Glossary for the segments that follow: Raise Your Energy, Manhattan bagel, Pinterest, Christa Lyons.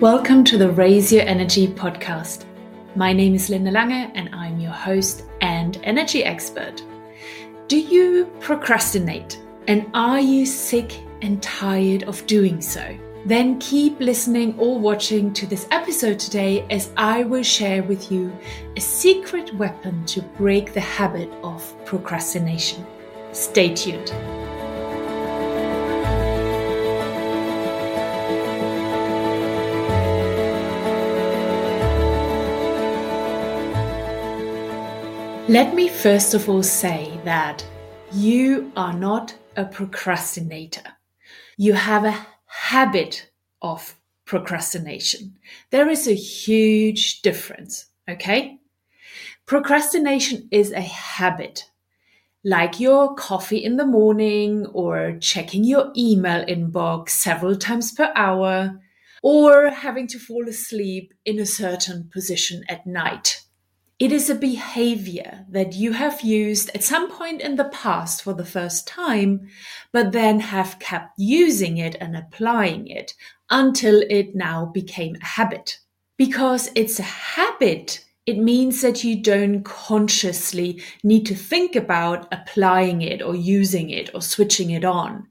Welcome to the Raise Your Energy podcast. My name is Linda Lange and I'm your host and energy expert. Do you procrastinate? And are you sick and tired of doing so? Then keep listening or watching to this episode today as I will share with you a secret weapon to break the habit of procrastination. Stay tuned. Let me first of all say that you are not a procrastinator. You have a habit of procrastination. There is a huge difference, okay? Procrastination is a habit, like your coffee in the morning or checking your email inbox several times per hour or having to fall asleep in a certain position at night. It is a behavior that you have used at some point in the past for the first time, but then have kept using it and applying it until it now became a habit. Because it's a habit, it means that you don't consciously need to think about applying it or using it or switching it on.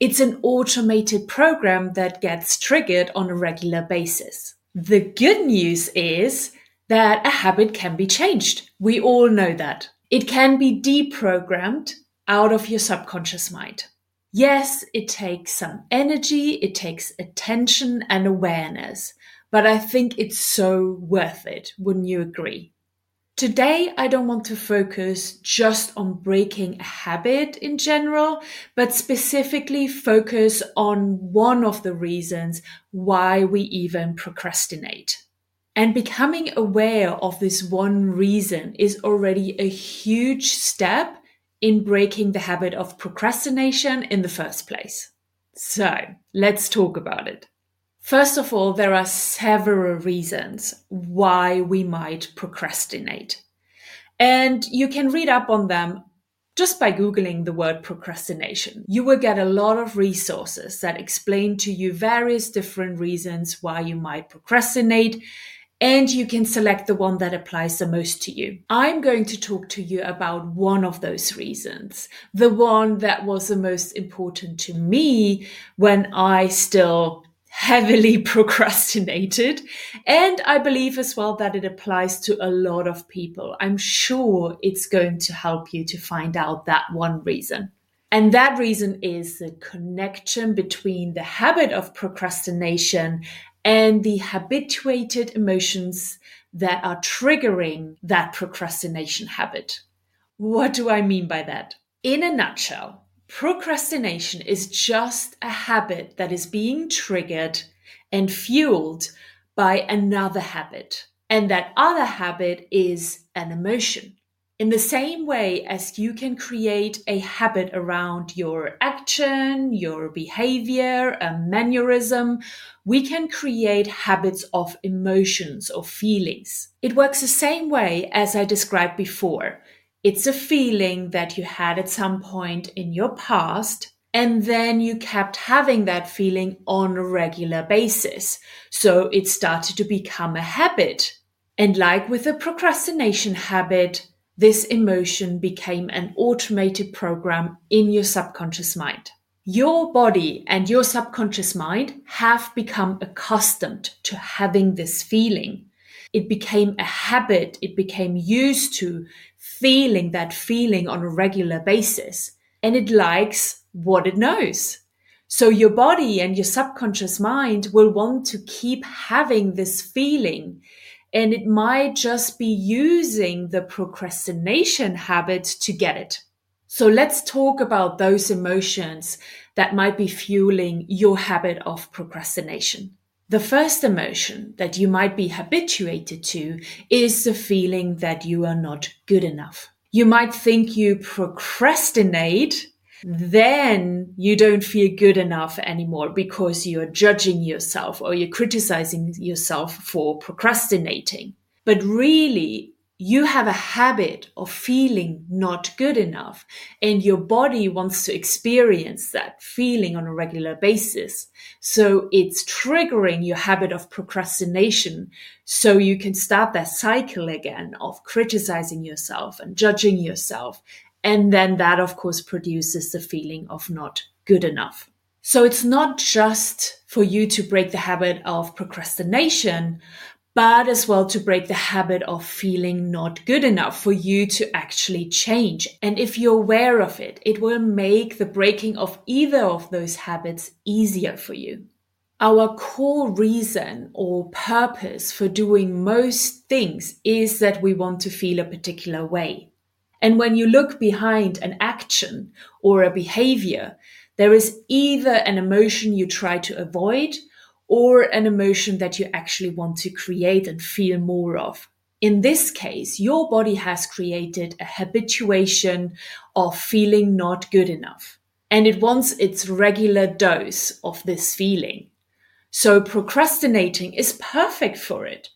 It's an automated program that gets triggered on a regular basis. The good news is that a habit can be changed. We all know that. It can be deprogrammed out of your subconscious mind. Yes, it takes some energy, it takes attention and awareness, but I think it's so worth it. Wouldn't you agree? Today, I don't want to focus just on breaking a habit in general, but specifically focus on one of the reasons why we even procrastinate. And becoming aware of this one reason is already a huge step in breaking the habit of procrastination in the first place. So let's talk about it. First of all, there are several reasons why we might procrastinate. And you can read up on them just by Googling the word procrastination. You will get a lot of resources that explain to you various different reasons why you might procrastinate. And you can select the one that applies the most to you. I'm going to talk to you about one of those reasons, the one that was the most important to me when I still heavily procrastinated. And I believe as well that it applies to a lot of people. I'm sure it's going to help you to find out that one reason. And that reason is the connection between the habit of procrastination and the habituated emotions that are triggering that procrastination habit. What do I mean by that? In a nutshell, procrastination is just a habit that is being triggered and fueled by another habit. And that other habit is an emotion. In the same way as you can create a habit around your action, your behavior, a mannerism, we can create habits of emotions or feelings. It works the same way as I described before. It's a feeling that you had at some point in your past, and then you kept having that feeling on a regular basis. So it started to become a habit. And like with a procrastination habit, this emotion became an automated program in your subconscious mind. Your body and your subconscious mind have become accustomed to having this feeling. It became a habit. It became used to feeling that feeling on a regular basis. And it likes what it knows. So your body and your subconscious mind will want to keep having this feeling. And it might just be using the procrastination habit to get it. So let's talk about those emotions that might be fueling your habit of procrastination. The first emotion that you might be habituated to is the feeling that you are not good enough. You might think you procrastinate, then you don't feel good enough anymore because you're judging yourself or you're criticizing yourself for procrastinating. But really, you have a habit of feeling not good enough, and your body wants to experience that feeling on a regular basis. So it's triggering your habit of procrastination, so you can start that cycle again of criticizing yourself and judging yourself. And then that, of course, produces the feeling of not good enough. So it's not just for you to break the habit of procrastination, but as well to break the habit of feeling not good enough, for you to actually change. And if you're aware of it, it will make the breaking of either of those habits easier for you. Our core reason or purpose for doing most things is that we want to feel a particular way. And when you look behind an action or a behavior, there is either an emotion you try to avoid or an emotion that you actually want to create and feel more of. In this case, your body has created a habituation of feeling not good enough, and it wants its regular dose of this feeling. So procrastinating is perfect for it.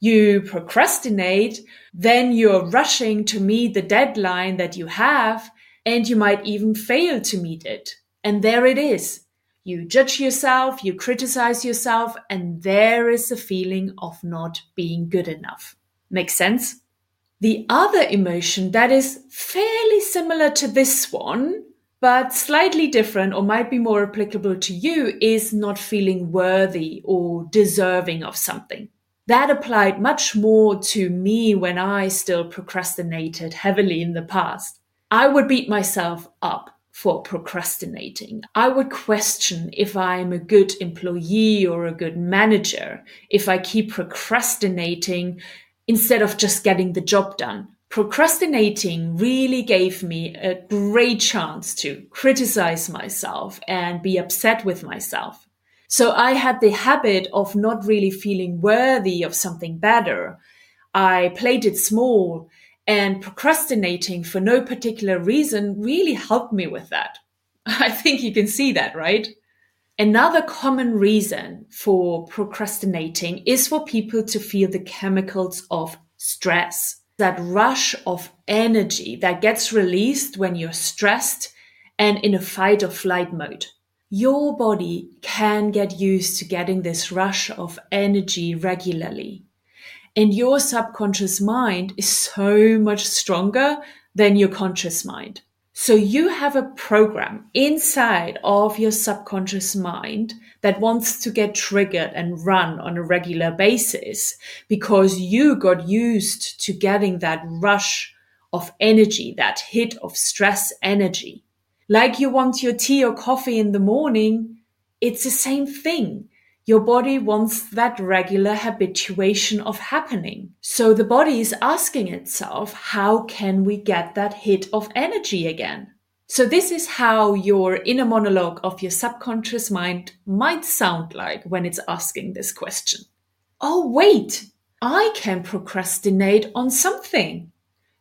You procrastinate, then you're rushing to meet the deadline that you have, and you might even fail to meet it. And there it is. You judge yourself, you criticize yourself, and there is the feeling of not being good enough. Makes sense? The other emotion that is fairly similar to this one, but slightly different or might be more applicable to you, is not feeling worthy or deserving of something. That applied much more to me when I still procrastinated heavily in the past. I would beat myself up for procrastinating. I would question if I'm a good employee or a good manager if I keep procrastinating instead of just getting the job done. Procrastinating really gave me a great chance to criticize myself and be upset with myself. So I had the habit of not really feeling worthy of something better. I played it small. And procrastinating for no particular reason really helped me with that. I think you can see that, right? Another common reason for procrastinating is for people to feel the chemicals of stress, that rush of energy that gets released when you're stressed and in a fight or flight mode. Your body can get used to getting this rush of energy regularly. And your subconscious mind is so much stronger than your conscious mind. So you have a program inside of your subconscious mind that wants to get triggered and run on a regular basis because you got used to getting that rush of energy, that hit of stress energy. Like you want your tea or coffee in the morning, it's the same thing. Your body wants that regular habituation of happening. So the body is asking itself, how can we get that hit of energy again? So this is how your inner monologue of your subconscious mind might sound like when it's asking this question. Oh, wait, I can procrastinate on something.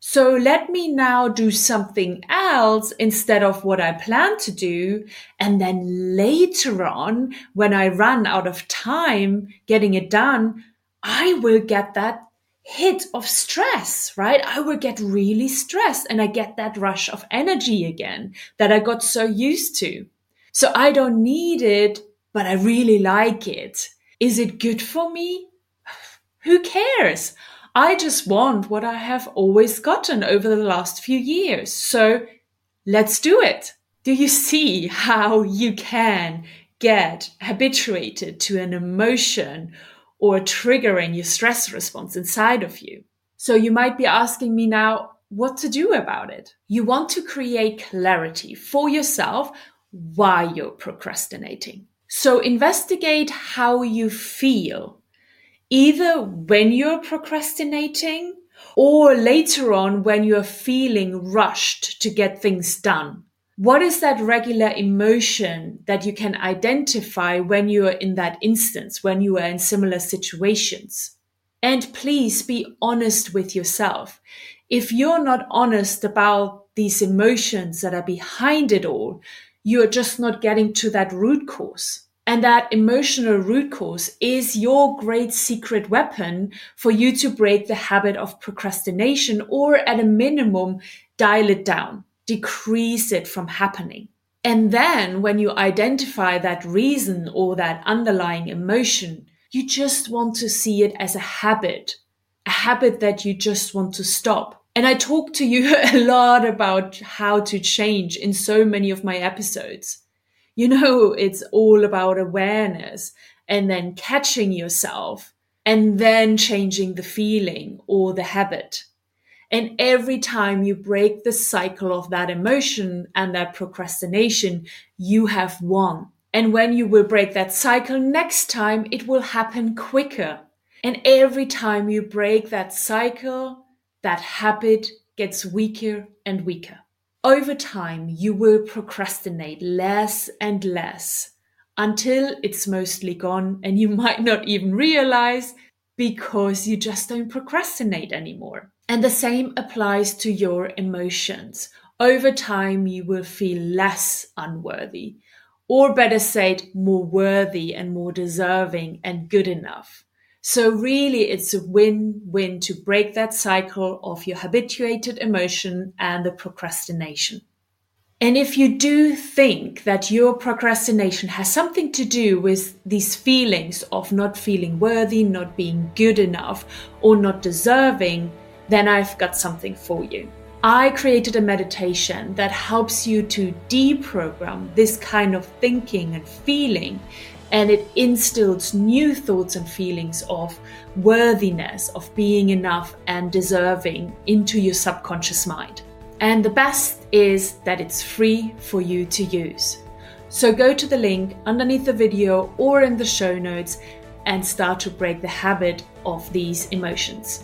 So let me now do something else instead of what I plan to do. And then later on, when I run out of time getting it done, I will get that hit of stress, right? I will get really stressed and I get that rush of energy again that I got so used to. So I don't need it, but I really like it. Is it good for me? Who cares? I just want what I have always gotten over the last few years. So let's do it. Do you see how you can get habituated to an emotion or triggering your stress response inside of you? So you might be asking me now what to do about it. You want to create clarity for yourself why you're procrastinating. So investigate how you feel, either when you're procrastinating or later on when you're feeling rushed to get things done. What is that regular emotion that you can identify when you are in that instance, when you are in similar situations? And please be honest with yourself. If you're not honest about these emotions that are behind it all, you're just not getting to that root cause. And that emotional root cause is your great secret weapon for you to break the habit of procrastination, or at a minimum, dial it down, decrease it from happening. And then when you identify that reason or that underlying emotion, you just want to see it as a habit that you just want to stop. And I talk to you a lot about how to change in so many of my episodes. You know, it's all about awareness and then catching yourself and then changing the feeling or the habit. And every time you break the cycle of that emotion and that procrastination, you have won. And when you will break that cycle next time, it will happen quicker. And every time you break that cycle, that habit gets weaker and weaker. Over time, you will procrastinate less and less until it's mostly gone and you might not even realize, because you just don't procrastinate anymore. And the same applies to your emotions. Over time, you will feel less unworthy, or better said, more worthy and more deserving and good enough. So really, it's a win-win to break that cycle of your habituated emotion and the procrastination. And if you do think that your procrastination has something to do with these feelings of not feeling worthy, not being good enough, or not deserving, then I've got something for you. I created a meditation that helps you to deprogram this kind of thinking and feeling. And it instills new thoughts and feelings of worthiness, of being enough and deserving into your subconscious mind. And the best is that it's free for you to use. So go to the link underneath the video or in the show notes and start to break the habit of these emotions.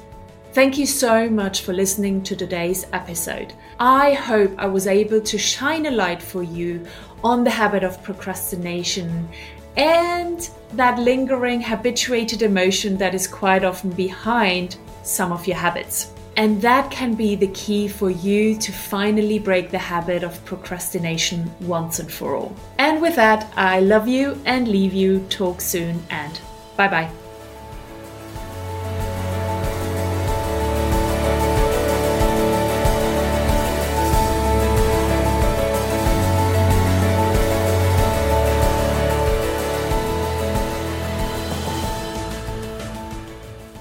Thank you so much for listening to today's episode. I hope I was able to shine a light for you on the habit of procrastination and that lingering habituated emotion that is quite often behind some of your habits. And that can be the key for you to finally break the habit of procrastination once and for all. And with that, I love you and leave you. Talk soon and bye-bye.